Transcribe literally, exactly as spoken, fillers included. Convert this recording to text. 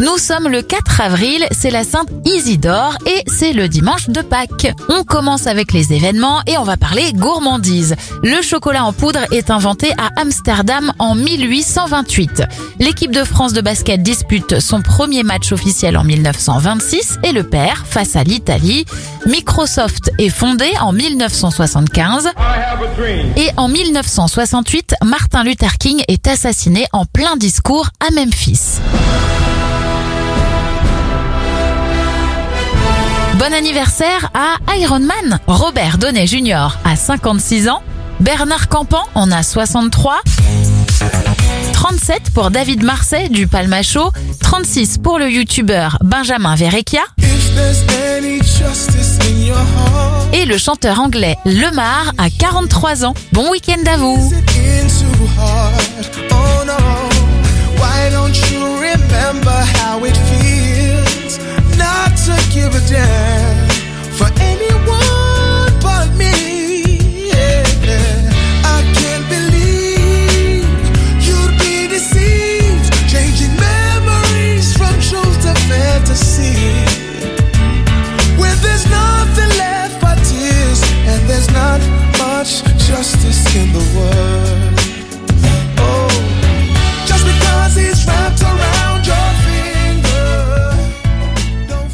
Nous sommes le quatre avril, c'est la Sainte Isidore et c'est le dimanche de Pâques. On commence avec les événements et on va parler gourmandise. Le chocolat en poudre est inventé à Amsterdam en mille huit cent vingt-huit. L'équipe de France de basket dispute son premier match officiel en mille neuf cent vingt-six et le perd face à l'Italie. Microsoft est fondée en mille neuf cent soixante-quinze et en mille neuf cent soixante-huit, Martin Luther King est assassiné en plein discours à Memphis. Bon anniversaire à Iron Man. Robert Downey junior a cinquante-six ans, Bernard Campan en a soixante-trois, trente-sept pour David Marseille du Palma Show, trente-six pour le youtubeur Benjamin Vérecchia et le chanteur anglais Lemar à quarante-trois ans. Bon week-end à vous. Justice in the world. Oh, just because he's wrapped around.